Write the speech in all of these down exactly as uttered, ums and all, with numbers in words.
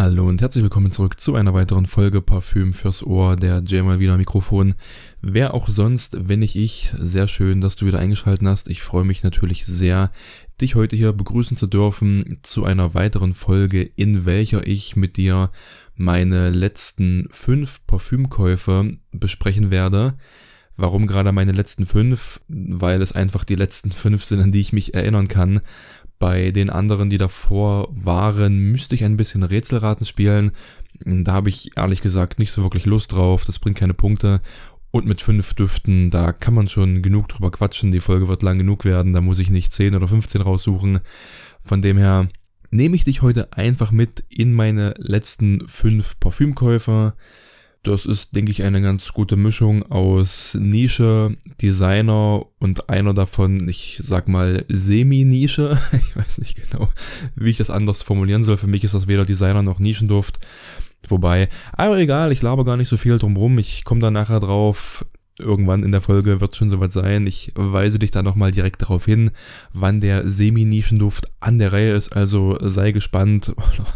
Hallo und herzlich willkommen zurück zu einer weiteren Folge Parfüm fürs Ohr, der Jay mal wieder am Mikrofon. Wer auch sonst, wenn nicht ich, sehr schön, dass du wieder eingeschaltet hast. Ich freue mich natürlich sehr, dich heute hier begrüßen zu dürfen zu einer weiteren Folge, in welcher ich mit dir meine letzten fünf Parfümkäufe besprechen werde. Warum gerade meine letzten fünf? Weil es einfach die letzten fünf sind, an die ich mich erinnern kann. Bei den anderen, die davor waren, müsste ich ein bisschen Rätselraten spielen. Da habe ich ehrlich gesagt nicht so wirklich Lust drauf, das bringt keine Punkte. Und mit fünf Düften, da kann man schon genug drüber quatschen, die Folge wird lang genug werden, da muss ich nicht zehn oder fünfzehn raussuchen. Von dem her nehme ich dich heute einfach mit in meine letzten fünf Parfümkäufe. Das ist, denke ich, eine ganz gute Mischung aus Nische, Designer und einer davon, ich sag mal, Semi-Nische. Ich weiß nicht genau, wie ich das anders formulieren soll. Für mich ist das weder Designer noch Nischenduft. Wobei, aber egal, ich laber gar nicht so viel drum rum. Ich komme da nachher drauf. Irgendwann in der Folge wird es schon soweit sein. Ich weise dich da nochmal direkt darauf hin, wann der Semi-Nischenduft an der Reihe ist. Also sei gespannt oder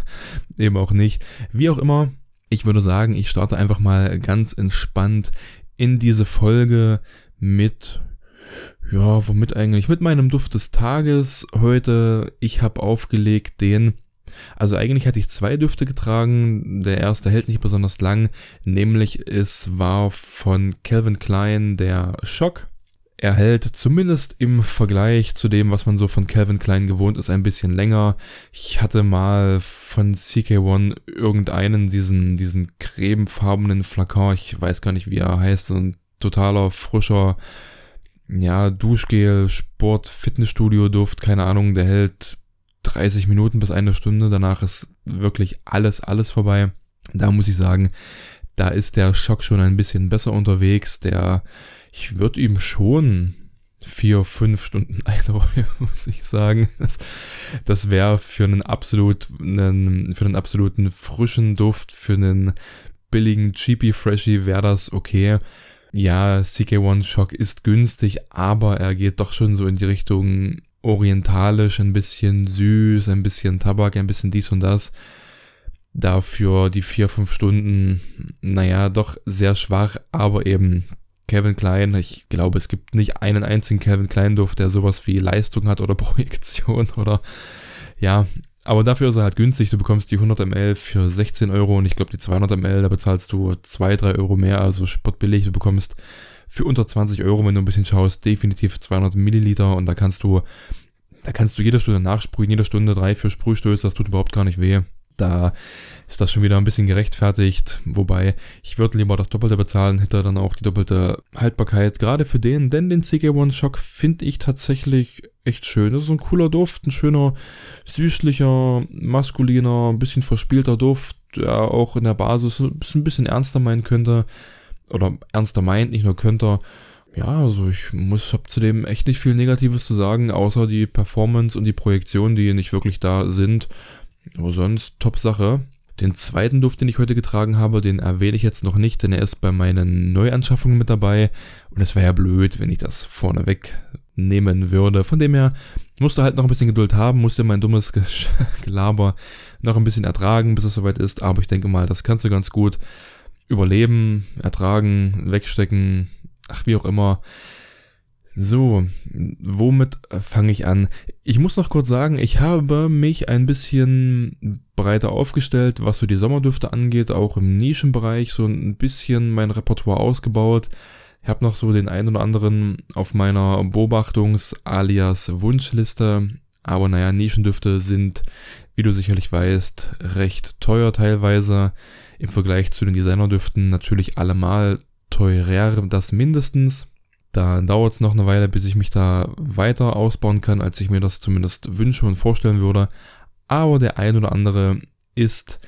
eben auch nicht. Wie auch immer. Ich würde sagen, ich starte einfach mal ganz entspannt in diese Folge mit, ja, womit eigentlich? Mit meinem Duft des Tages heute. Ich habe aufgelegt den, also eigentlich hatte ich zwei Düfte getragen. Der erste hält nicht besonders lang, nämlich es war von Calvin Klein der Schock. Er hält zumindest im Vergleich zu dem, was man so von Calvin Klein gewohnt ist, ein bisschen länger. Ich hatte mal von C K eins irgendeinen, diesen, diesen cremefarbenen Flakon, ich weiß gar nicht, wie er heißt, so ein totaler, frischer, ja, Duschgel, Sport, Fitnessstudio-Duft, keine Ahnung, der hält dreißig Minuten bis eine Stunde, danach ist wirklich alles, alles vorbei. Da muss ich sagen, da ist der Schock schon ein bisschen besser unterwegs, der... Ich würde ihm schon vier, fünf Stunden einräumen, muss ich sagen. Das, das wäre für einen absolut, einen, für einen absoluten frischen Duft, für einen billigen Cheapy Freshie wäre das okay. Ja, C K eins Shock ist günstig, aber er geht doch schon so in die Richtung orientalisch, ein bisschen süß, ein bisschen Tabak, ein bisschen dies und das. Dafür die vier, fünf Stunden, naja, doch sehr schwach, aber eben... Calvin Klein, ich glaube, es gibt nicht einen einzigen Calvin Klein-Duft, der sowas wie Leistung hat oder Projektion oder, ja, aber dafür ist er halt günstig, du bekommst die hundert Milliliter für sechzehn Euro und ich glaube, die zweihundert Milliliter, da bezahlst du zwei, drei Euro mehr, also spottbillig, du bekommst für unter zwanzig Euro, wenn du ein bisschen schaust, definitiv zweihundert Milliliter und da kannst du, da kannst du jede Stunde nachsprühen, jede Stunde drei, vier Sprühstöße, das tut überhaupt gar nicht weh. Da ist das schon wieder ein bisschen gerechtfertigt, wobei ich würde lieber das Doppelte bezahlen, hätte dann auch die doppelte Haltbarkeit, gerade für den, denn den C K eins Shock finde ich tatsächlich echt schön. Das ist ein cooler Duft, ein schöner, süßlicher, maskuliner, ein bisschen verspielter Duft, der auch in der Basis ein bisschen ernster meinen könnte, oder ernster meint, nicht nur könnte. Ja, also ich muss, hab zu dem echt nicht viel Negatives zu sagen, außer die Performance und die Projektion, die nicht wirklich da sind. Aber sonst Top-Sache. Den zweiten Duft, den ich heute getragen habe, den erwähne ich jetzt noch nicht, denn er ist bei meinen Neuanschaffungen mit dabei. Und es wäre ja blöd, wenn ich das vorne wegnehmen würde. Von dem her musst du halt noch ein bisschen Geduld haben, musst dir mein dummes Gelaber noch ein bisschen ertragen, bis es soweit ist. Aber ich denke mal, das kannst du ganz gut überleben, ertragen, wegstecken, ach wie auch immer. So, womit fange ich an? Ich muss noch kurz sagen, ich habe mich ein bisschen breiter aufgestellt, was so die Sommerdüfte angeht, auch im Nischenbereich, so ein bisschen mein Repertoire ausgebaut. Ich habe noch so den einen oder anderen auf meiner Beobachtungs- alias Wunschliste, aber naja, Nischendüfte sind, wie du sicherlich weißt, recht teuer teilweise, im Vergleich zu den Designerdüften natürlich allemal teurer, das mindestens. Da dauert es noch eine Weile, bis ich mich da weiter ausbauen kann, als ich mir das zumindest wünsche und vorstellen würde. Aber der ein oder andere ist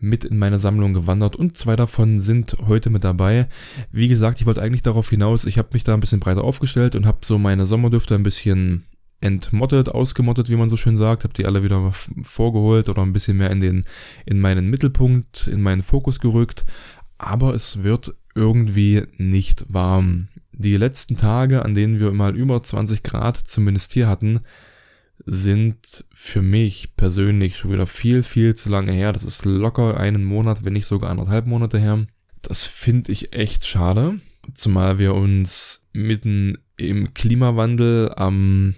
mit in meine Sammlung gewandert und zwei davon sind heute mit dabei. Wie gesagt, ich wollte eigentlich darauf hinaus, ich habe mich da ein bisschen breiter aufgestellt und habe so meine Sommerdüfte ein bisschen entmottet, ausgemottet, wie man so schön sagt. Habe die alle wieder vorgeholt oder ein bisschen mehr in, den, in meinen Mittelpunkt, in meinen Fokus gerückt. Aber es wird irgendwie nicht warm. Die letzten Tage, an denen wir mal über zwanzig Grad zumindest hier hatten, sind für mich persönlich schon wieder viel, viel zu lange her. Das ist locker einen Monat, wenn nicht sogar anderthalb Monate her. Das finde ich echt schade, zumal wir uns mitten im Klimawandel am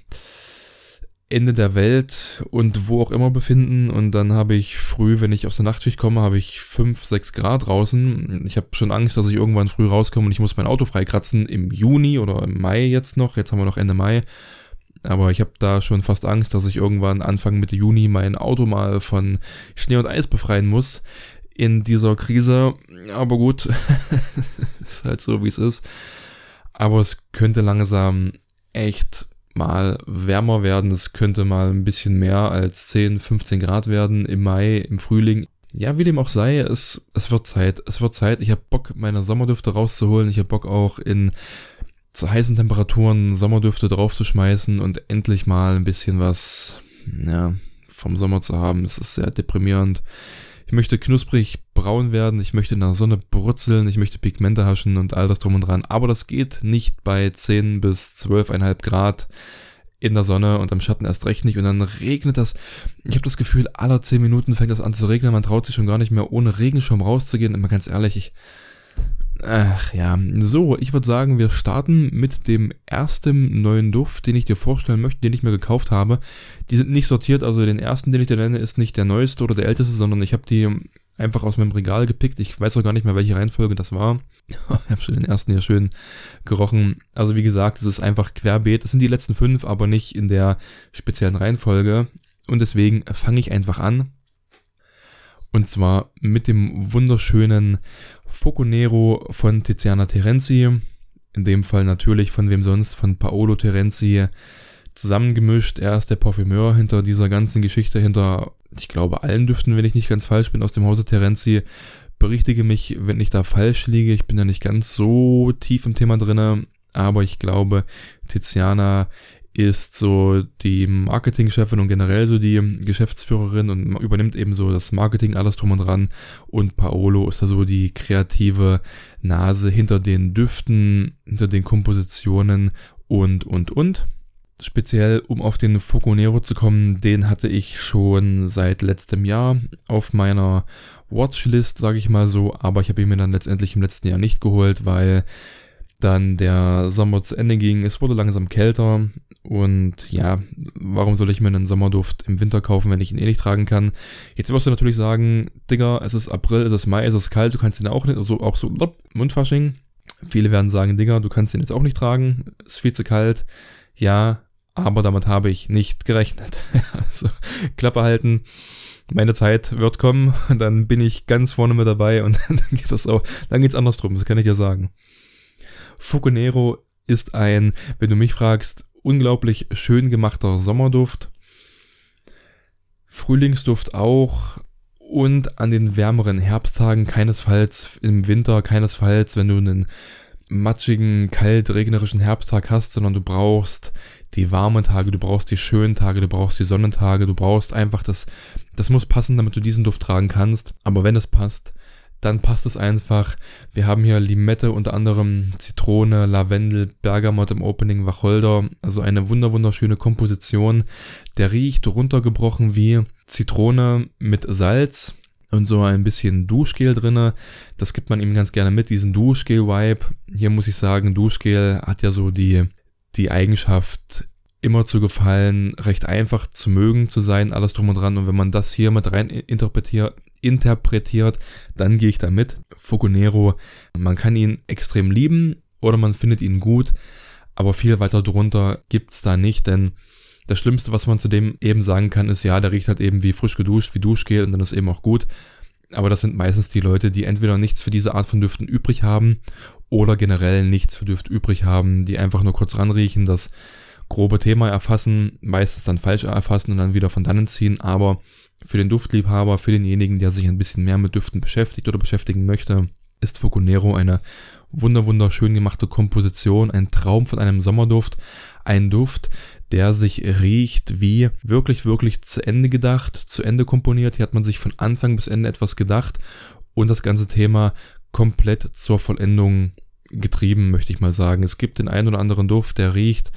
Ende der Welt und wo auch immer befinden, und dann habe ich früh, wenn ich aus der Nachtschicht komme, habe ich fünf, sechs Grad draußen. Ich habe schon Angst, dass ich irgendwann früh rauskomme und ich muss mein Auto freikratzen im Juni oder im Mai jetzt noch. Jetzt haben wir noch Ende Mai. Aber ich habe da schon fast Angst, dass ich irgendwann Anfang Mitte Juni mein Auto mal von Schnee und Eis befreien muss in dieser Krise. Aber gut, ist halt so, wie es ist. Aber es könnte langsam echt mal wärmer werden. Es könnte mal ein bisschen mehr als zehn, fünfzehn Grad werden im Mai, im Frühling. Ja, wie dem auch sei, es, es wird Zeit. Es wird Zeit. Ich habe Bock, meine Sommerdüfte rauszuholen. Ich habe Bock auch in zu heißen Temperaturen Sommerdüfte draufzuschmeißen und endlich mal ein bisschen was, ja, vom Sommer zu haben. Es ist sehr deprimierend. Ich möchte knusprig braun werden, ich möchte in der Sonne brutzeln, ich möchte Pigmente haschen und all das drum und dran. Aber das geht nicht bei zehn bis zwölf Komma fünf Grad in der Sonne und am Schatten erst recht nicht. Und dann regnet das. Ich habe das Gefühl, alle zehn Minuten fängt das an zu regnen. Man traut sich schon gar nicht mehr, ohne Regenschirm rauszugehen. Immer ganz ehrlich, ich... Ach ja, so, ich würde sagen, wir starten mit dem ersten neuen Duft, den ich dir vorstellen möchte, den ich mir gekauft habe. Die sind nicht sortiert, also den ersten, den ich dir nenne, ist nicht der neueste oder der älteste, sondern ich habe die einfach aus meinem Regal gepickt. Ich weiß auch gar nicht mehr, welche Reihenfolge das war. Ich habe schon den ersten hier schön gerochen. Also wie gesagt, es ist einfach querbeet. Das sind die letzten fünf, aber nicht in der speziellen Reihenfolge. Und deswegen fange ich einfach an. Und zwar mit dem wunderschönen Foconero von Tiziana Terenzi. In dem Fall natürlich von wem sonst, von Paolo Terenzi zusammengemischt. Er ist der Parfümeur hinter dieser ganzen Geschichte, hinter, ich glaube, allen Düften, wenn ich nicht ganz falsch bin, aus dem Hause Terenzi. Berichtige mich, wenn ich da falsch liege. Ich bin ja nicht ganz so tief im Thema drin, aber ich glaube, Tiziana ist so die Marketingchefin und generell so die Geschäftsführerin und übernimmt eben so das Marketing, alles drum und dran. Und Paolo ist da so die kreative Nase hinter den Düften, hinter den Kompositionen und, und, und. Speziell, um auf den Foconero zu kommen, den hatte ich schon seit letztem Jahr auf meiner Watchlist, sage ich mal so. Aber ich habe ihn mir dann letztendlich im letzten Jahr nicht geholt, weil dann der Sommer zu Ende ging. Es wurde langsam kälter. Und ja, warum soll ich mir einen Sommerduft im Winter kaufen, wenn ich ihn eh nicht tragen kann? Jetzt wirst du natürlich sagen, Digga, es ist April, es ist Mai, es ist kalt, du kannst ihn auch nicht, also auch so, Mundfasching. Viele werden sagen, Digga, du kannst ihn jetzt auch nicht tragen, es ist viel zu kalt. Ja, aber damit habe ich nicht gerechnet. Also, Klappe halten, meine Zeit wird kommen, dann bin ich ganz vorne mit dabei und dann geht das auch, dann geht's andersrum, das kann ich ja sagen. Foconero ist ein, wenn du mich fragst, unglaublich schön gemachter Sommerduft, Frühlingsduft auch, und an den wärmeren Herbsttagen keinesfalls, im Winter keinesfalls, wenn du einen matschigen, kalt, regnerischen Herbsttag hast, sondern du brauchst die warmen Tage, du brauchst die schönen Tage, du brauchst die Sonnentage, du brauchst einfach das, das muss passen, damit du diesen Duft tragen kannst, aber wenn es passt, dann passt es einfach. Wir haben hier Limette, unter anderem Zitrone, Lavendel, Bergamott im Opening, Wacholder. Also eine wunder wunderschöne Komposition. Der riecht runtergebrochen wie Zitrone mit Salz und so ein bisschen Duschgel drin. Das gibt man ihm ganz gerne mit, diesen Duschgel-Vibe. Hier muss ich sagen, Duschgel hat ja so die, die Eigenschaft, immer zu gefallen, recht einfach zu mögen zu sein, alles drum und dran. Und wenn man das hier mit rein interpretiert, interpretiert, dann gehe ich da mit. Foconero, man kann ihn extrem lieben oder man findet ihn gut, aber viel weiter drunter gibt es da nicht, denn das Schlimmste, was man zu dem eben sagen kann, ist, ja, der riecht halt eben wie frisch geduscht, wie Duschgel, und dann ist eben auch gut. Aber das sind meistens die Leute, die entweder nichts für diese Art von Düften übrig haben oder generell nichts für Düfte übrig haben, die einfach nur kurz ranriechen, das grobe Thema erfassen, meistens dann falsch erfassen und dann wieder von dannen ziehen, aber für den Duftliebhaber, für denjenigen, der sich ein bisschen mehr mit Düften beschäftigt oder beschäftigen möchte, ist Foconero eine wunder wunderschön gemachte Komposition, ein Traum von einem Sommerduft, ein Duft, der sich riecht wie wirklich, wirklich zu Ende gedacht, zu Ende komponiert. Hier hat man sich von Anfang bis Ende etwas gedacht und das ganze Thema komplett zur Vollendung getrieben, möchte ich mal sagen. Es gibt den einen oder anderen Duft, der riecht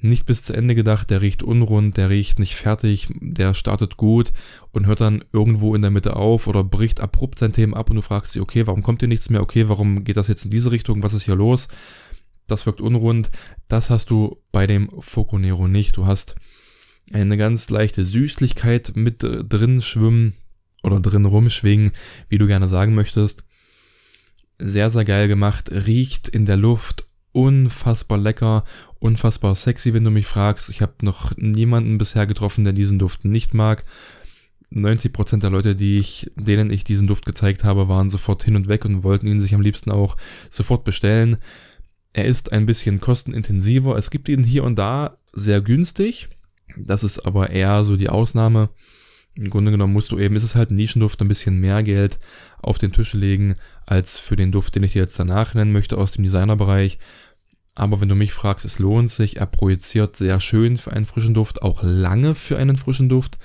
nicht bis zu Ende gedacht, der riecht unrund, der riecht nicht fertig, der startet gut und hört dann irgendwo in der Mitte auf oder bricht abrupt sein Thema ab und du fragst dich, okay, warum kommt hier nichts mehr, okay, warum geht das jetzt in diese Richtung, was ist hier los? Das wirkt unrund, das hast du bei dem Foconero nicht. Du hast eine ganz leichte Süßlichkeit mit drin schwimmen oder drin rumschwingen, wie du gerne sagen möchtest. Sehr, sehr geil gemacht, riecht in der Luft unfassbar lecker, unfassbar sexy, wenn du mich fragst. Ich habe noch niemanden bisher getroffen, der diesen Duft nicht mag. neunzig Prozent der Leute, die ich, denen ich diesen Duft gezeigt habe, waren sofort hin und weg und wollten ihn sich am liebsten auch sofort bestellen. Er ist ein bisschen kostenintensiver. Es gibt ihn hier und da sehr günstig. Das ist aber eher so die Ausnahme. Im Grunde genommen musst du eben, ist es halt ein Nischenduft, ein bisschen mehr Geld auf den Tisch legen, als für den Duft, den ich dir jetzt danach nennen möchte aus dem Designerbereich. Aber wenn du mich fragst, es lohnt sich. Er projiziert sehr schön für einen frischen Duft, auch lange für einen frischen Duft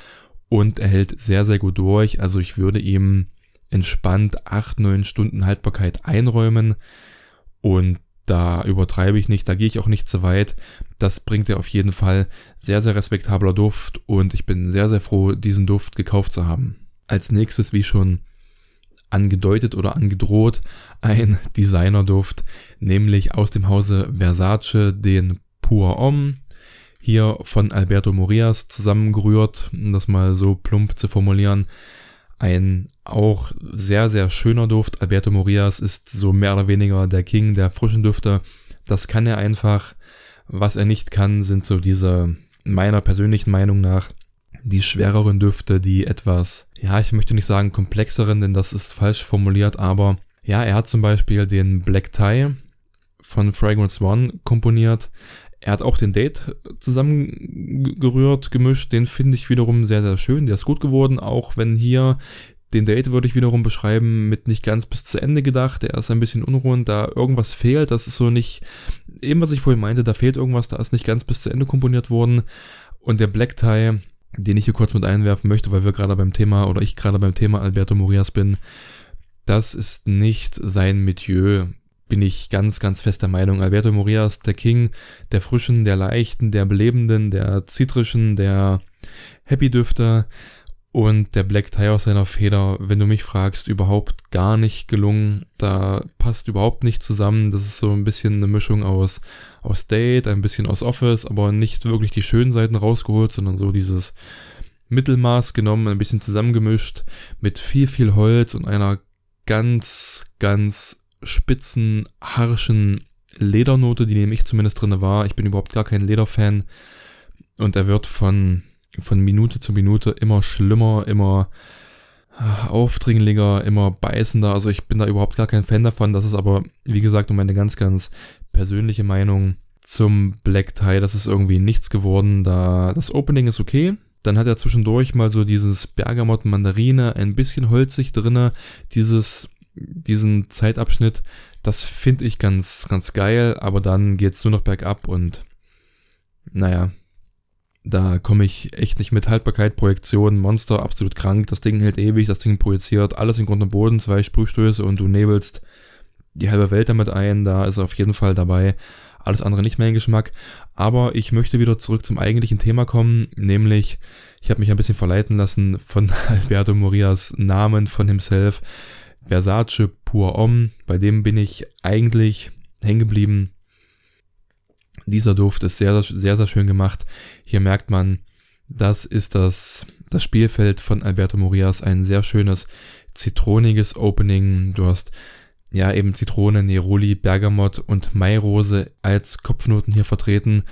und er hält sehr, sehr gut durch. Also ich würde ihm entspannt acht, neun Stunden Haltbarkeit einräumen und da übertreibe ich nicht, da gehe ich auch nicht zu weit. Das bringt er auf jeden Fall. Sehr, sehr respektabler Duft und ich bin sehr, sehr froh, diesen Duft gekauft zu haben. Als nächstes, wie schon angedeutet oder angedroht, ein Designerduft, nämlich aus dem Hause Versace, den Pour Homme, hier von Alberto Morillas zusammengerührt, um das mal so plump zu formulieren. Ein auch sehr, sehr schöner Duft. Alberto Morillas ist so mehr oder weniger der King der frischen Düfte. Das kann er einfach. Was er nicht kann, sind so diese, meiner persönlichen Meinung nach, die schwereren Düfte, die etwas, ja, ich möchte nicht sagen komplexeren, denn das ist falsch formuliert, aber ja, er hat zum Beispiel den Black Tie von Fragrance One komponiert. Er hat auch den Date zusammengerührt, gemischt. Den finde ich wiederum sehr, sehr schön. Der ist gut geworden, auch wenn hier den Date würde ich wiederum beschreiben mit nicht ganz bis zu Ende gedacht. Der ist ein bisschen unrund, da irgendwas fehlt. Das ist so nicht, eben was ich vorhin meinte, da fehlt irgendwas, da ist nicht ganz bis zu Ende komponiert worden. Und der Black Tie, den ich hier kurz mit einwerfen möchte, weil wir gerade beim Thema oder ich gerade beim Thema Alberto Morillas bin, das ist nicht sein Metier. Bin ich ganz, ganz fest der Meinung. Alberto Morillas, der King, der frischen, der leichten, der belebenden, der zitrischen, der Happy-Düfte und der Black Tie aus seiner Feder, wenn du mich fragst, überhaupt gar nicht gelungen. Da passt überhaupt nicht zusammen. Das ist so ein bisschen eine Mischung aus, aus Date, ein bisschen aus Office, aber nicht wirklich die schönen Seiten rausgeholt, sondern so dieses Mittelmaß genommen, ein bisschen zusammengemischt mit viel, viel Holz und einer ganz, ganz spitzen, harschen Ledernote, die nehme ich zumindest drin war. Ich bin überhaupt gar kein Lederfan und er wird von, von Minute zu Minute immer schlimmer, immer aufdringlicher, immer beißender. Also ich bin da überhaupt gar kein Fan davon. Das ist aber, wie gesagt, nur meine ganz, ganz persönliche Meinung zum Black Tie. Das ist irgendwie nichts geworden. Da das Opening ist okay. Dann hat er zwischendurch mal so dieses Bergamott-Mandarine, ein bisschen holzig drin, dieses diesen Zeitabschnitt, das finde ich ganz, ganz geil, aber dann geht es nur noch bergab und naja, da komme ich echt nicht mit. Haltbarkeit, Projektion, Monster, absolut krank, das Ding hält ewig, das Ding projiziert, alles in Grund und Boden, zwei Sprühstöße und du nebelst die halbe Welt damit ein, da ist er auf jeden Fall dabei, alles andere nicht mein Geschmack, aber ich möchte wieder zurück zum eigentlichen Thema kommen, nämlich, ich habe mich ein bisschen verleiten lassen von Alberto Morillas Namen, von himself, Versace Pour Homme, bei dem bin ich eigentlich hängen geblieben. Dieser Duft ist sehr, sehr, sehr schön gemacht. Hier merkt man, das ist das, das Spielfeld von Alberto Morillas. Ein sehr schönes, zitroniges Opening. Du hast ja eben Zitrone, Neroli, Bergamott und Mairose als Kopfnoten hier vertreten.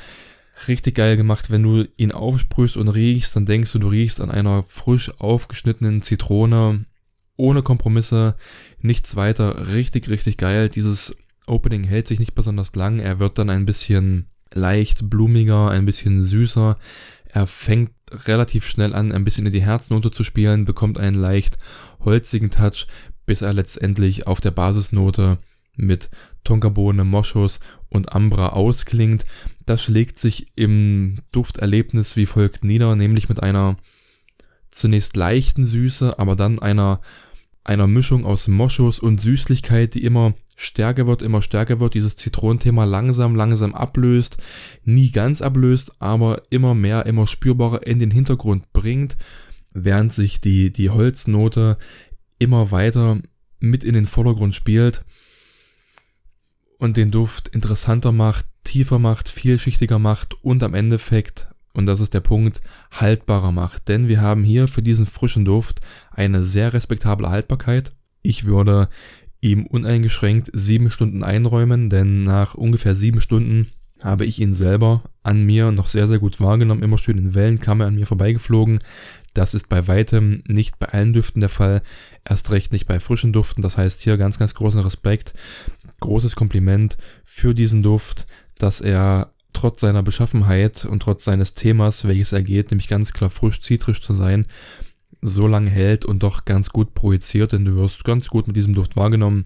Richtig geil gemacht, wenn du ihn aufsprühst und riechst, dann denkst du, du riechst an einer frisch aufgeschnittenen Zitrone. Ohne Kompromisse, nichts weiter, richtig, richtig geil. Dieses Opening hält sich nicht besonders lang, er wird dann ein bisschen leicht blumiger, ein bisschen süßer. Er fängt relativ schnell an, ein bisschen in die Herznote zu spielen, bekommt einen leicht holzigen Touch, bis er letztendlich auf der Basisnote mit Tonkabohne, Moschus und Ambra ausklingt. Das schlägt sich im Dufterlebnis wie folgt nieder, nämlich mit einer zunächst leichten Süße, aber dann einer einer Mischung aus Moschus und Süßlichkeit, die immer stärker wird, immer stärker wird, dieses Zitronenthema langsam, langsam ablöst, nie ganz ablöst, aber immer mehr, immer spürbarer in den Hintergrund bringt, während sich die, die Holznote immer weiter mit in den Vordergrund spielt und den Duft interessanter macht, tiefer macht, vielschichtiger macht und am Endeffekt, und das ist der Punkt, haltbarer macht. Denn wir haben hier für diesen frischen Duft eine sehr respektable Haltbarkeit. Ich würde ihm uneingeschränkt sieben Stunden einräumen, denn nach ungefähr sieben Stunden habe ich ihn selber an mir noch sehr, sehr gut wahrgenommen. Immer schön in Wellen kam er an mir vorbeigeflogen. Das ist bei weitem nicht bei allen Düften der Fall, erst recht nicht bei frischen Duften. Das heißt hier ganz, ganz großen Respekt, großes Kompliment für diesen Duft, dass er trotz seiner Beschaffenheit und trotz seines Themas, welches er geht, nämlich ganz klar frisch, zitrisch zu sein, so lange hält und doch ganz gut projiziert, denn du wirst ganz gut mit diesem Duft wahrgenommen.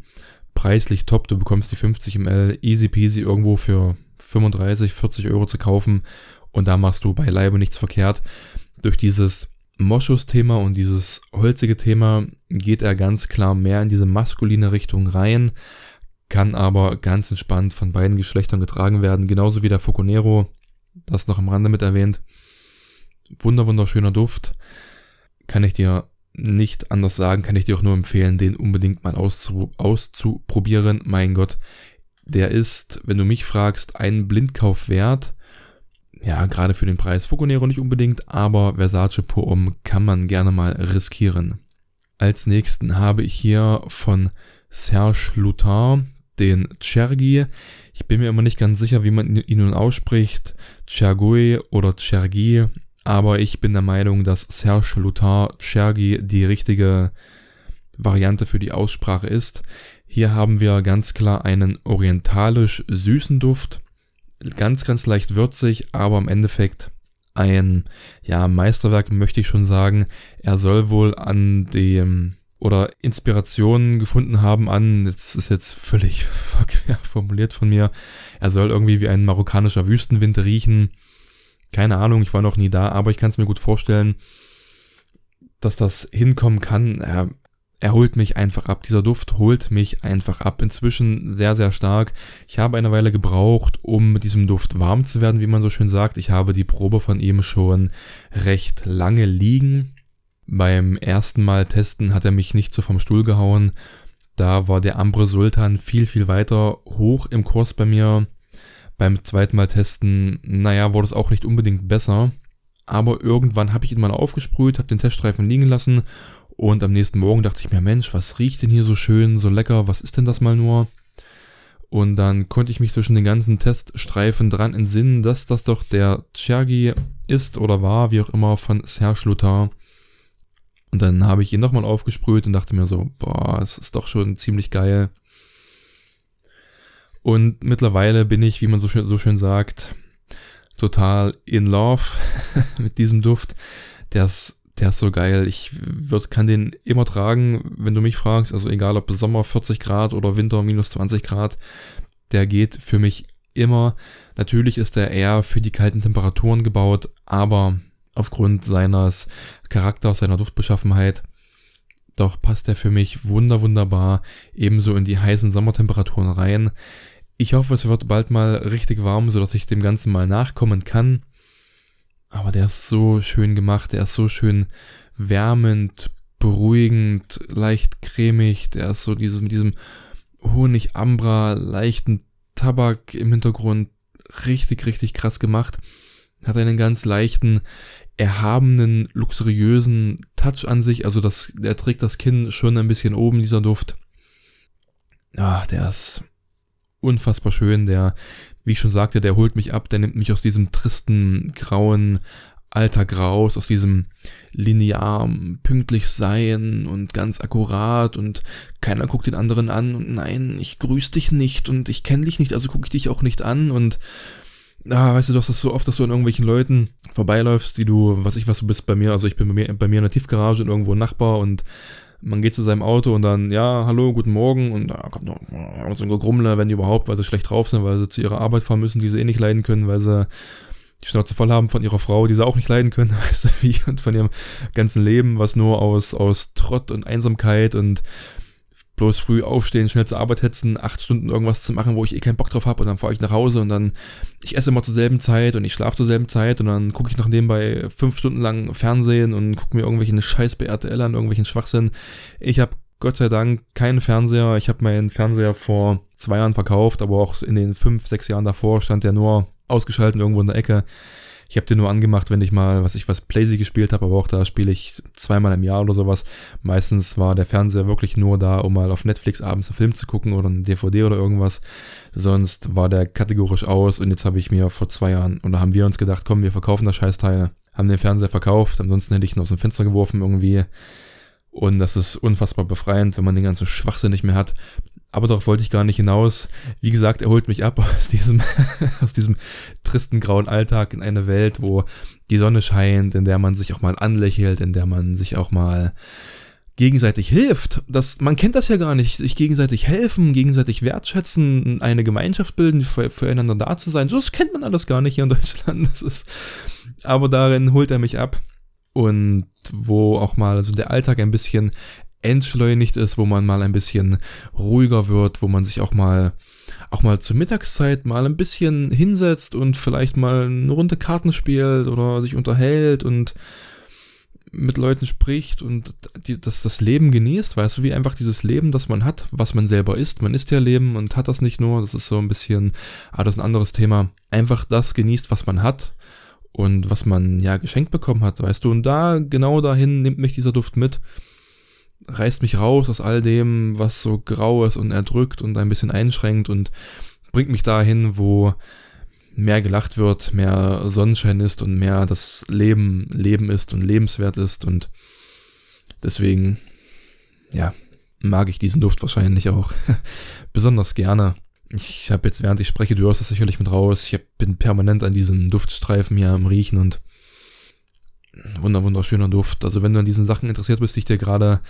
Preislich top, du bekommst die fünfzig Milliliter easy peasy irgendwo für fünfunddreißig, vierzig Euro zu kaufen und da machst du beileibe nichts verkehrt. Durch dieses Moschus-Thema und dieses holzige Thema geht er ganz klar mehr in diese maskuline Richtung rein, kann aber ganz entspannt von beiden Geschlechtern getragen werden, genauso wie der Foconero, das noch am Rande mit erwähnt. Wunder, wunderschöner Duft, kann ich dir nicht anders sagen, kann ich dir auch nur empfehlen, den unbedingt mal auszu- auszuprobieren. Mein Gott, der ist, wenn du mich fragst, einen Blindkauf wert. Ja, gerade für den Preis Foconero nicht unbedingt, aber Versace Pour Homme kann man gerne mal riskieren. Als nächsten habe ich hier von Serge Lutens den Chergi. Ich bin mir immer nicht ganz sicher, wie man ihn nun ausspricht, Chergui oder Chergi, aber ich bin der Meinung, dass Serge Lutens Chergi die richtige Variante für die Aussprache ist. Hier haben wir ganz klar einen orientalisch süßen Duft. Ganz, ganz leicht würzig, aber im Endeffekt ein ja, Meisterwerk, möchte ich schon sagen. Er soll wohl an dem oder Inspirationen gefunden haben an, jetzt ist jetzt völlig verquer formuliert von mir, er soll irgendwie wie ein marokkanischer Wüstenwind riechen. Keine Ahnung, ich war noch nie da, aber ich kann es mir gut vorstellen, dass das hinkommen kann. Er, er holt mich einfach ab. Dieser Duft holt mich einfach ab. Inzwischen sehr, sehr stark. Ich habe eine Weile gebraucht, um mit diesem Duft warm zu werden, wie man so schön sagt. Ich habe die Probe von ihm schon recht lange liegen. Beim ersten Mal testen hat er mich nicht so vom Stuhl gehauen. Da war der Ambre Sultan viel, viel weiter hoch im Kurs bei mir. Beim zweiten Mal testen, naja, wurde es auch nicht unbedingt besser. Aber irgendwann habe ich ihn mal aufgesprüht, habe den Teststreifen liegen lassen und am nächsten Morgen dachte ich mir, Mensch, was riecht denn hier so schön, so lecker, was ist denn das mal nur? Und dann konnte ich mich zwischen den ganzen Teststreifen dran entsinnen, dass das doch der Chergi ist oder war, wie auch immer, von Serge Lutens. Und dann habe ich ihn nochmal aufgesprüht und dachte mir so, boah, es ist doch schon ziemlich geil. Und mittlerweile bin ich, wie man so schön, so schön sagt, total in love mit diesem Duft. Der ist, der ist so geil. Ich würd, kann den immer tragen, wenn du mich fragst. Also egal, ob Sommer vierzig Grad oder Winter minus zwanzig Grad. Der geht für mich immer. Natürlich ist der eher für die kalten Temperaturen gebaut, aber aufgrund seines Charakters, seiner Duftbeschaffenheit, doch passt der für mich wunder, wunderbar ebenso in die heißen Sommertemperaturen rein. Ich hoffe, es wird bald mal richtig warm, sodass ich dem Ganzen mal nachkommen kann. Aber der ist so schön gemacht, der ist so schön wärmend, beruhigend, leicht cremig. Der ist so diese, mit diesem Honig-Ambra, leichten Tabak im Hintergrund richtig, richtig krass gemacht. Hat einen ganz leichten, erhabenen, luxuriösen Touch an sich. Also das, der trägt das Kinn schon ein bisschen oben, dieser Duft. Ach, der ist unfassbar schön, der, wie ich schon sagte, der holt mich ab, der nimmt mich aus diesem tristen, grauen Alltag raus, aus diesem linear pünktlich sein und ganz akkurat und keiner guckt den anderen an und nein, ich grüße dich nicht und ich kenne dich nicht, also gucke ich dich auch nicht an und ah, weißt du doch, das so oft, dass du an irgendwelchen Leuten vorbeiläufst, die du, was ich was du bist bei mir, also ich bin bei mir, bei mir in der Tiefgarage und irgendwo ein Nachbar und man geht zu seinem Auto und dann, ja, hallo, guten Morgen und da kommt noch so ein Gegrummler, wenn die überhaupt, weil sie schlecht drauf sind, weil sie zu ihrer Arbeit fahren müssen, die sie eh nicht leiden können, weil sie die Schnauze voll haben von ihrer Frau, die sie auch nicht leiden können, weißt du, wie, und von ihrem ganzen Leben, was nur aus, aus Trott und Einsamkeit und bloß früh aufstehen, schnell zur Arbeit hetzen, acht Stunden irgendwas zu machen, wo ich eh keinen Bock drauf habe, und dann fahre ich nach Hause und dann, ich esse immer zur selben Zeit und ich schlafe zur selben Zeit und dann gucke ich noch nebenbei fünf Stunden lang Fernsehen und gucke mir irgendwelchen Scheiß bei R T L an, irgendwelchen Schwachsinn. Ich habe Gott sei Dank keinen Fernseher. Ich habe meinen Fernseher vor zwei Jahren verkauft, aber auch in den fünf, sechs Jahren davor stand der nur ausgeschaltet irgendwo in der Ecke. Ich habe den nur angemacht, wenn ich mal, was ich was Playsee gespielt habe, aber auch da spiele ich zweimal im Jahr oder sowas. Meistens war der Fernseher wirklich nur da, um mal auf Netflix abends einen Film zu gucken oder eine D V D oder irgendwas. Sonst war der kategorisch aus, und jetzt habe ich mir vor zwei Jahren, und da haben wir uns gedacht, komm, wir verkaufen das Scheißteil, haben den Fernseher verkauft, ansonsten hätte ich ihn aus dem Fenster geworfen irgendwie. Und das ist unfassbar befreiend, wenn man den ganzen Schwachsinn nicht mehr hat. Aber darauf wollte ich gar nicht hinaus. Wie gesagt, er holt mich ab aus diesem, aus diesem tristen, grauen Alltag in eine Welt, wo die Sonne scheint, in der man sich auch mal anlächelt, in der man sich auch mal gegenseitig hilft. Das, man kennt das ja gar nicht. Sich gegenseitig helfen, gegenseitig wertschätzen, eine Gemeinschaft bilden, für, füreinander da zu sein. So, das kennt man alles gar nicht hier in Deutschland. Das ist, aber darin holt er mich ab. Und wo auch mal so der Alltag ein bisschen entschleunigt ist, wo man mal ein bisschen ruhiger wird, wo man sich auch mal auch mal zur Mittagszeit mal ein bisschen hinsetzt und vielleicht mal eine Runde Karten spielt oder sich unterhält und mit Leuten spricht und die, das, das Leben genießt, weißt du, wie einfach dieses Leben, das man hat, was man selber ist. Man ist ja Leben und hat das nicht nur, das ist so ein bisschen, ah, das ist ein anderes Thema. Einfach das genießt, was man hat. Und was man ja geschenkt bekommen hat, weißt du. Und da, genau dahin nimmt mich dieser Duft mit, reißt mich raus aus all dem, was so grau ist und erdrückt und ein bisschen einschränkt, und bringt mich dahin, wo mehr gelacht wird, mehr Sonnenschein ist und mehr das Leben Leben ist und lebenswert ist. Und deswegen, ja, mag ich diesen Duft wahrscheinlich auch besonders gerne. Ich habe jetzt, während ich spreche, du hörst das sicherlich mit raus, ich hab, bin permanent an diesem Duftstreifen hier am Riechen, und wunder, wunderschöner Duft. Also wenn du an diesen Sachen interessiert bist, die ich dir gerade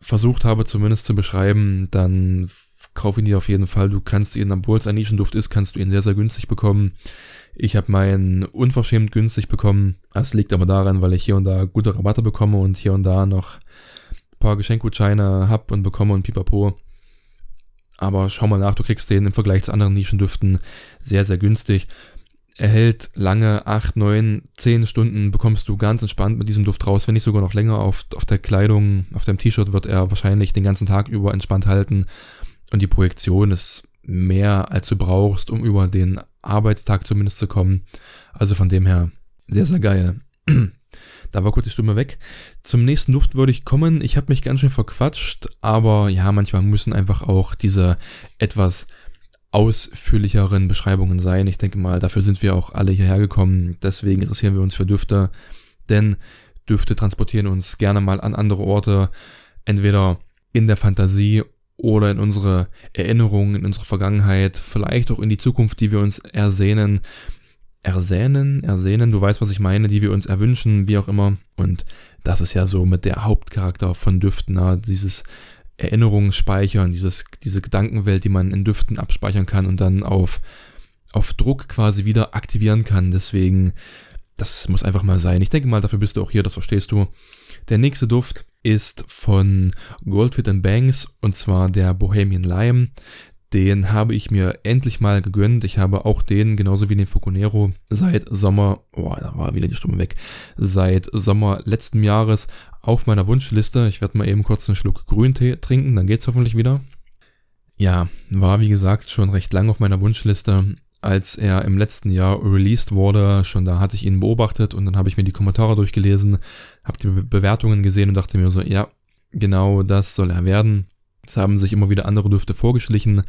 versucht habe zumindest zu beschreiben, dann kauf ihn dir auf jeden Fall. Du kannst ihn, obwohl es ein Nischenduft ist, kannst du ihn sehr, sehr günstig bekommen. Ich habe meinen unverschämt günstig bekommen. Das liegt aber daran, weil ich hier und da gute Rabatte bekomme und hier und da noch ein paar Geschenkgutscheine habe und bekomme und pipapo. Aber schau mal nach, du kriegst den im Vergleich zu anderen Nischendüften sehr, sehr günstig. Er hält lange, acht, neun, zehn Stunden bekommst du ganz entspannt mit diesem Duft raus, wenn nicht sogar noch länger. Auf, auf der Kleidung, auf deinem T-Shirt wird er wahrscheinlich den ganzen Tag über entspannt halten. Und die Projektion ist mehr, als du brauchst, um über den Arbeitstag zumindest zu kommen. Also von dem her sehr, sehr geil. Da war kurz die Stimme weg. Zum nächsten Duft würde ich kommen. Ich habe mich ganz schön verquatscht, aber ja, manchmal müssen einfach auch diese etwas ausführlicheren Beschreibungen sein. Ich denke mal, dafür sind wir auch alle hierher gekommen. Deswegen interessieren wir uns für Düfte, denn Düfte transportieren uns gerne mal an andere Orte, entweder in der Fantasie oder in unsere Erinnerungen, in unsere Vergangenheit, vielleicht auch in die Zukunft, die wir uns ersehnen. Ersehnen, ersehnen, du weißt, was ich meine, die wir uns erwünschen, wie auch immer. Und das ist ja so mit der Hauptcharakter von Düften, na, dieses Erinnerungsspeichern, dieses, diese Gedankenwelt, die man in Düften abspeichern kann und dann auf, auf Druck quasi wieder aktivieren kann. Deswegen, das muss einfach mal sein. Ich denke mal, dafür bist du auch hier, das verstehst du. Der nächste Duft ist von Goldfith and Banks, und zwar der Bohemian Lime. Den habe ich mir endlich mal gegönnt. Ich habe auch den, genauso wie den Foconero, seit Sommer, boah, da war wieder die Stimme weg, seit Sommer letzten Jahres auf meiner Wunschliste. Ich werde mal eben kurz einen Schluck Grüntee trinken, dann geht's hoffentlich wieder. Ja, war wie gesagt schon recht lang auf meiner Wunschliste. Als er im letzten Jahr released wurde, schon da hatte ich ihn beobachtet, und dann habe ich mir die Kommentare durchgelesen, habe die Be- Bewertungen gesehen und dachte mir so, ja, genau das soll er werden. Es haben sich immer wieder andere Düfte vorgeschlichen.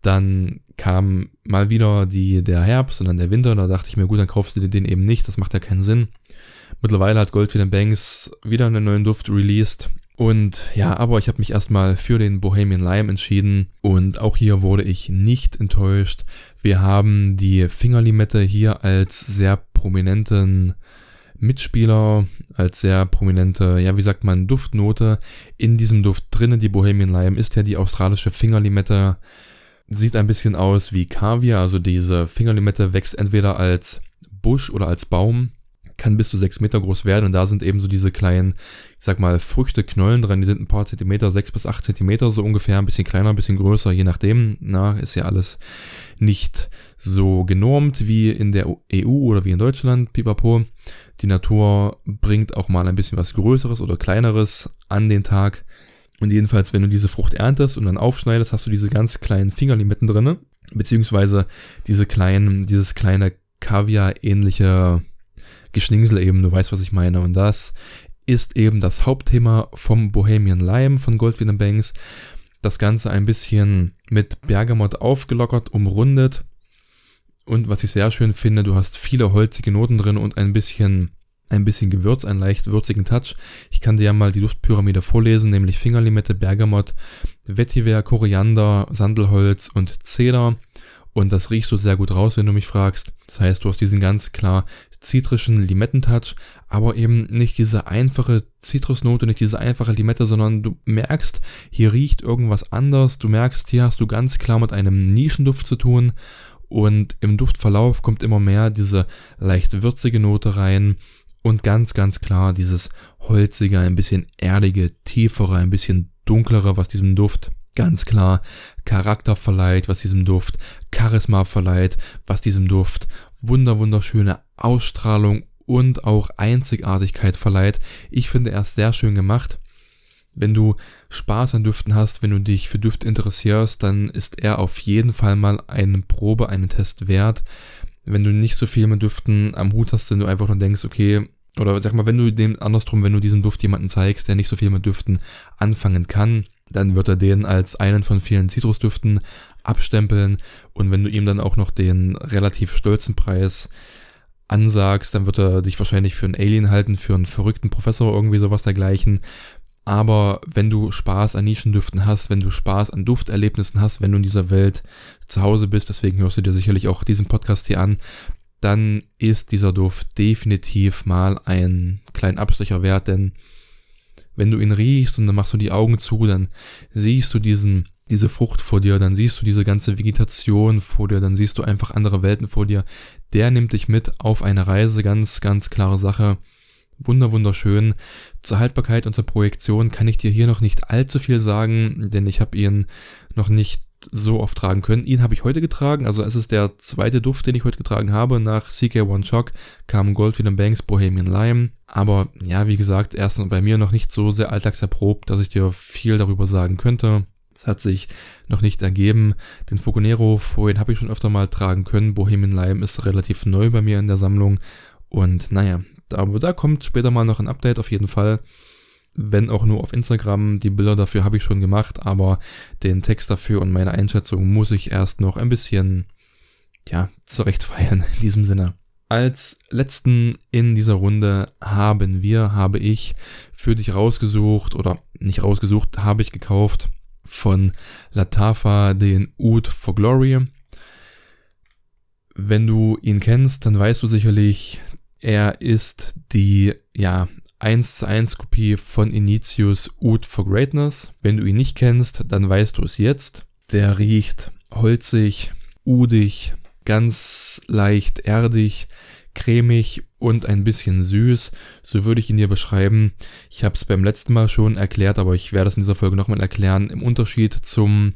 Dann kam mal wieder die, der Herbst und dann der Winter. Da dachte ich mir, gut, dann kaufst du dir den eben nicht. Das macht ja keinen Sinn. Mittlerweile hat Goldfith and Banks wieder einen neuen Duft released. Und ja, aber ich habe mich erstmal für den Bohemian Lime entschieden. Und auch hier wurde ich nicht enttäuscht. Wir haben die Fingerlimette hier als sehr prominenten Mitspieler, als sehr prominente, ja, wie sagt man, Duftnote in diesem Duft drinne. Die Bohemian Lime ist ja die australische Fingerlimette, sieht ein bisschen aus wie Kaviar, also diese Fingerlimette wächst entweder als Busch oder als Baum kann bis zu sechs Meter groß werden, und da sind eben so diese kleinen, ich sag mal, Früchte, Knollen dran, die sind ein paar Zentimeter, sechs bis acht Zentimeter so ungefähr, ein bisschen kleiner, ein bisschen größer, je nachdem, na, ist ja alles nicht so genormt wie in der E U oder wie in Deutschland, pipapo. Die Natur bringt auch mal ein bisschen was Größeres oder Kleineres an den Tag, und jedenfalls, wenn du diese Frucht erntest und dann aufschneidest, hast du diese ganz kleinen Fingerlimetten drinne, beziehungsweise diese kleinen, dieses kleine Kaviar-ähnliche Geschningsel eben, du weißt, was ich meine. Und das ist eben das Hauptthema vom Bohemian Lime von Goldwyn und Banks. Das Ganze ein bisschen mit Bergamott aufgelockert, umrundet. Und was ich sehr schön finde, du hast viele holzige Noten drin und ein bisschen, ein bisschen Gewürz, einen leicht würzigen Touch. Ich kann dir ja mal die Duftpyramide vorlesen, nämlich Fingerlimette, Bergamott, Vetiver, Koriander, Sandelholz und Zeder. Und das riechst du sehr gut raus, wenn du mich fragst. Das heißt, du hast diesen ganz klar zitrischen Limettentouch, aber eben nicht diese einfache Zitrusnote, nicht diese einfache Limette, sondern du merkst, hier riecht irgendwas anders. Du merkst, hier hast du ganz klar mit einem Nischenduft zu tun. Und im Duftverlauf kommt immer mehr diese leicht würzige Note rein. Und ganz, ganz klar dieses holzige, ein bisschen erdige, tiefere, ein bisschen dunklere, was diesem Duft ganz klar Charakter verleiht, was diesem Duft Charisma verleiht, was diesem Duft wunder wunderschöne Ausstrahlung und auch Einzigartigkeit verleiht. Ich finde, er ist sehr schön gemacht. Wenn du Spaß an Düften hast, wenn du dich für Düfte interessierst, dann ist er auf jeden Fall mal eine Probe, einen Test wert. Wenn du nicht so viel mit Düften am Hut hast, wenn du einfach nur denkst, okay, oder sag mal, wenn du dem andersrum, wenn du diesen Duft jemanden zeigst, der nicht so viel mit Düften anfangen kann, dann wird er den als einen von vielen Zitrusdüften abstempeln, und wenn du ihm dann auch noch den relativ stolzen Preis ansagst, dann wird er dich wahrscheinlich für einen Alien halten, für einen verrückten Professor, irgendwie sowas dergleichen. Aber wenn du Spaß an Nischendüften hast, wenn du Spaß an Dufterlebnissen hast, wenn du in dieser Welt zu Hause bist, deswegen hörst du dir sicherlich auch diesen Podcast hier an, dann ist dieser Duft definitiv mal einen kleinen Abstecher wert, denn wenn du ihn riechst und dann machst du die Augen zu, dann siehst du diesen, diese Frucht vor dir, dann siehst du diese ganze Vegetation vor dir, dann siehst du einfach andere Welten vor dir. Der nimmt dich mit auf eine Reise, ganz, ganz klare Sache. Wunder, wunderschön. Zur Haltbarkeit und zur Projektion kann ich dir hier noch nicht allzu viel sagen, denn ich habe ihn noch nicht so oft tragen können. Ihn habe ich heute getragen, also es ist der zweite Duft, den ich heute getragen habe. Nach C K eins Shock kam Goldwyn und Banks Bohemian Lime. Aber ja, wie gesagt, erstens bei mir noch nicht so sehr alltagserprobt, dass ich dir viel darüber sagen könnte. Es hat sich noch nicht ergeben. Den Foconero, vorhin habe ich schon öfter mal tragen können. Bohemian Lime ist relativ neu bei mir in der Sammlung. Und naja, aber da kommt später mal noch ein Update auf jeden Fall. Wenn auch nur auf Instagram, die Bilder dafür habe ich schon gemacht, aber den Text dafür und meine Einschätzung muss ich erst noch ein bisschen, ja, zurechtfeiern in diesem Sinne. Als letzten in dieser Runde haben wir, habe ich für dich rausgesucht, oder nicht rausgesucht, habe ich gekauft von Latafa den Oud for Glory. Wenn du ihn kennst, dann weißt du sicherlich, er ist die, ja, eins zu eins Kopie von Initios Oud for Greatness. Wenn du ihn nicht kennst, dann weißt du es jetzt. Der riecht holzig, udig, ganz leicht erdig, cremig und ein bisschen süß. So würde ich ihn dir beschreiben. Ich habe es beim letzten Mal schon erklärt, aber ich werde es in dieser Folge nochmal erklären. Im Unterschied zum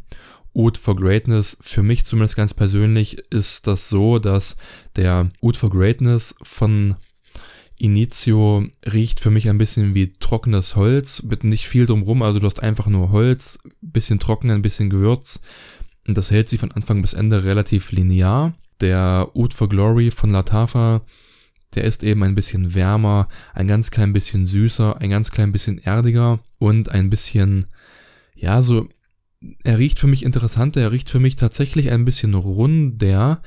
Oud for Greatness, für mich zumindest ganz persönlich, ist das so, dass der Oud for Greatness von Initio riecht für mich ein bisschen wie trockenes Holz, mit nicht viel drumrum, also du hast einfach nur Holz, bisschen trocken, ein bisschen Gewürz, und das hält sich von Anfang bis Ende relativ linear. Der Oud for Glory von Latafa, der ist eben ein bisschen wärmer, ein ganz klein bisschen süßer, ein ganz klein bisschen erdiger und ein bisschen, ja, so, er riecht für mich interessanter, er riecht für mich tatsächlich ein bisschen runder,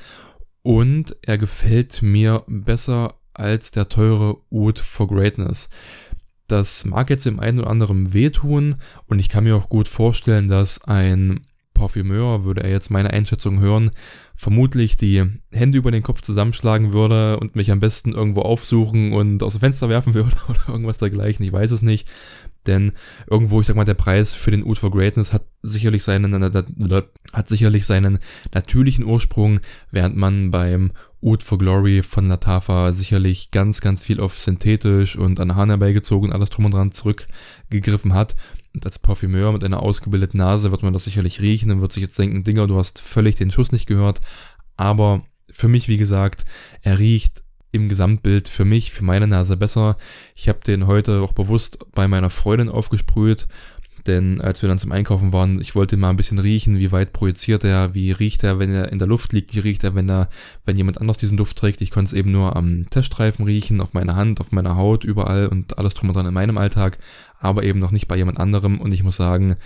und er gefällt mir besser als der teure Oud for Greatness. Das mag jetzt dem einen oder anderen wehtun, und ich kann mir auch gut vorstellen, dass ein Parfümeur, würde er jetzt meine Einschätzung hören, vermutlich die Hände über den Kopf zusammenschlagen würde und mich am besten irgendwo aufsuchen und aus dem Fenster werfen würde oder irgendwas dergleichen, ich weiß es nicht. Denn irgendwo, ich sag mal, der Preis für den Oud for Greatness hat sicherlich seinen, hat sicherlich seinen natürlichen Ursprung, während man beim Oud for Glory von Latafa sicherlich ganz, ganz viel auf synthetisch und an Haaren herbeigezogen, alles drum und dran zurückgegriffen hat. Und als Parfümeur mit einer ausgebildeten Nase wird man das sicherlich riechen und wird sich jetzt denken, Dinger, du hast völlig den Schuss nicht gehört. Aber für mich, wie gesagt, er riecht im Gesamtbild für mich, für meine Nase besser. Ich habe den heute auch bewusst bei meiner Freundin aufgesprüht, denn als wir dann zum Einkaufen waren, ich wollte mal ein bisschen riechen, wie weit projiziert er, wie riecht er, wenn er in der Luft liegt, wie riecht er, wenn er, wenn jemand anders diesen Duft trägt. Ich konnte es eben nur am Teststreifen riechen, auf meiner Hand, auf meiner Haut, überall und alles drum und dran in meinem Alltag, aber eben noch nicht bei jemand anderem und ich muss sagen,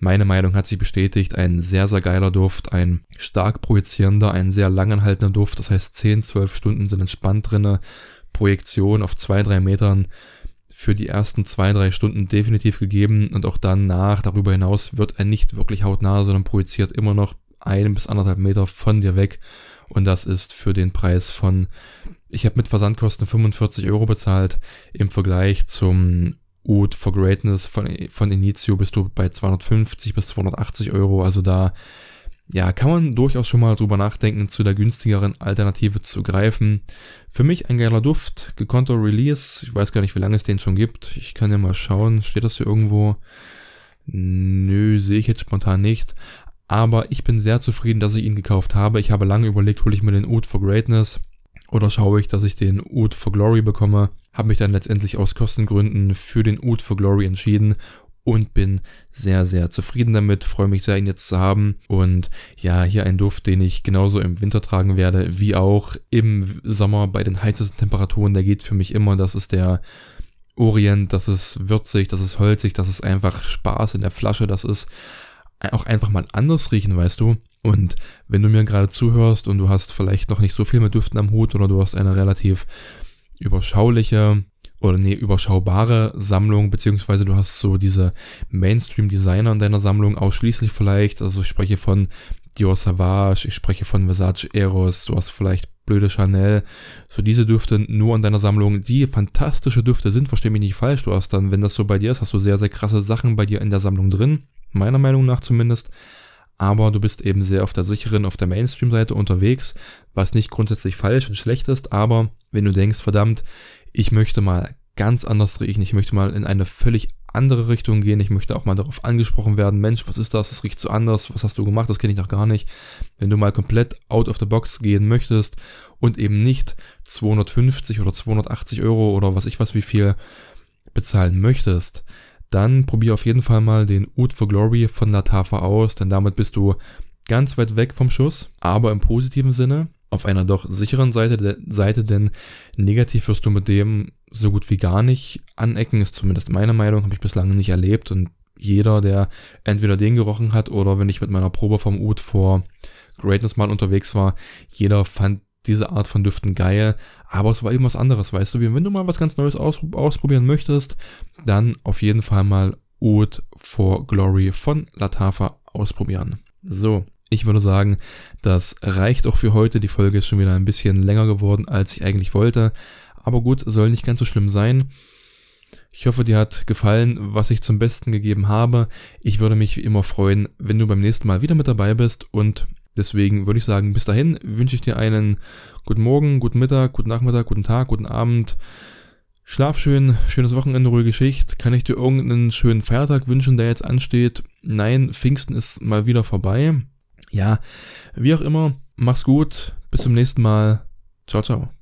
meine Meinung hat sich bestätigt, ein sehr, sehr geiler Duft, ein stark projizierender, ein sehr langanhaltender Duft, das heißt zehn, zwölf Stunden sind entspannt drinne, Projektion auf zwei, drei Metern für die ersten zwei, drei Stunden definitiv gegeben und auch danach, darüber hinaus wird er nicht wirklich hautnah, sondern projiziert immer noch ein bis anderthalb Meter von dir weg und das ist für den Preis von, ich habe mit Versandkosten fünfundvierzig Euro bezahlt, im Vergleich zum Oud for Greatness von, von Initio bist du bei zweihundertfünfzig bis zweihundertachtzig Euro, also da ja, kann man durchaus schon mal drüber nachdenken, zu der günstigeren Alternative zu greifen. Für mich ein geiler Duft, gekonnter Release, ich weiß gar nicht, wie lange es den schon gibt, ich kann ja mal schauen, steht das hier irgendwo? Nö, sehe ich jetzt spontan nicht, aber ich bin sehr zufrieden, dass ich ihn gekauft habe, ich habe lange überlegt, hole ich mir den Oud for Greatness oder schaue ich, dass ich den Oud for Glory bekomme, habe mich dann letztendlich aus Kostengründen für den Oud for Glory entschieden und bin sehr, sehr zufrieden damit, freue mich sehr, ihn jetzt zu haben und ja, hier ein Duft, den ich genauso im Winter tragen werde, wie auch im Sommer bei den heißesten Temperaturen, der geht für mich immer, das ist der Orient, das ist würzig, das ist holzig, das ist einfach Spaß in der Flasche, das ist auch einfach mal anders riechen, weißt du. Und wenn du mir gerade zuhörst und du hast vielleicht noch nicht so viel mit Düften am Hut oder du hast eine relativ überschauliche oder nee, überschaubare Sammlung, beziehungsweise du hast so diese Mainstream-Designer in deiner Sammlung ausschließlich vielleicht, also ich spreche von Dior Sauvage, ich spreche von Versace Eros, du hast vielleicht blöde Chanel, so diese Düfte nur in deiner Sammlung, die fantastische Düfte sind, versteh mich nicht falsch, du hast dann, wenn das so bei dir ist, hast du sehr, sehr krasse Sachen bei dir in der Sammlung drin, meiner Meinung nach zumindest, aber du bist eben sehr auf der sicheren, auf der Mainstream-Seite unterwegs, was nicht grundsätzlich falsch und schlecht ist, aber wenn du denkst, verdammt, ich möchte mal ganz anders riechen, ich möchte mal in eine völlig andere Richtung gehen, ich möchte auch mal darauf angesprochen werden, Mensch, was ist das, das riecht so anders, was hast du gemacht, das kenne ich noch gar nicht. Wenn du mal komplett out of the box gehen möchtest und eben nicht zweihundertfünfzig oder zweihundertachtzig Euro oder was ich was wie viel bezahlen möchtest, dann probier auf jeden Fall mal den Oud for Glory von Latafa aus, denn damit bist du ganz weit weg vom Schuss, aber im positiven Sinne, auf einer doch sicheren Seite, de, Seite, denn negativ wirst du mit dem so gut wie gar nicht anecken, ist zumindest meine Meinung, habe ich bislang nicht erlebt und jeder, der entweder den gerochen hat oder wenn ich mit meiner Probe vom Oud for Greatness mal unterwegs war, jeder fand diese Art von Düften geil, aber es war eben was anderes, weißt du, wenn du mal was ganz Neues aus, ausprobieren möchtest, dann auf jeden Fall mal Oud for Glory von Latafa ausprobieren. So, ich würde sagen, das reicht auch für heute, die Folge ist schon wieder ein bisschen länger geworden, als ich eigentlich wollte, aber gut, soll nicht ganz so schlimm sein. Ich hoffe, dir hat gefallen, was ich zum Besten gegeben habe. Ich würde mich wie immer freuen, wenn du beim nächsten Mal wieder mit dabei bist und deswegen würde ich sagen, bis dahin wünsche ich dir einen guten Morgen, guten Mittag, guten Nachmittag, guten Tag, guten Abend. Schlaf schön, schönes Wochenende, ruhige Schicht. Kann ich dir irgendeinen schönen Feiertag wünschen, der jetzt ansteht? Nein, Pfingsten ist mal wieder vorbei. Ja, wie auch immer, mach's gut, bis zum nächsten Mal. Ciao, ciao.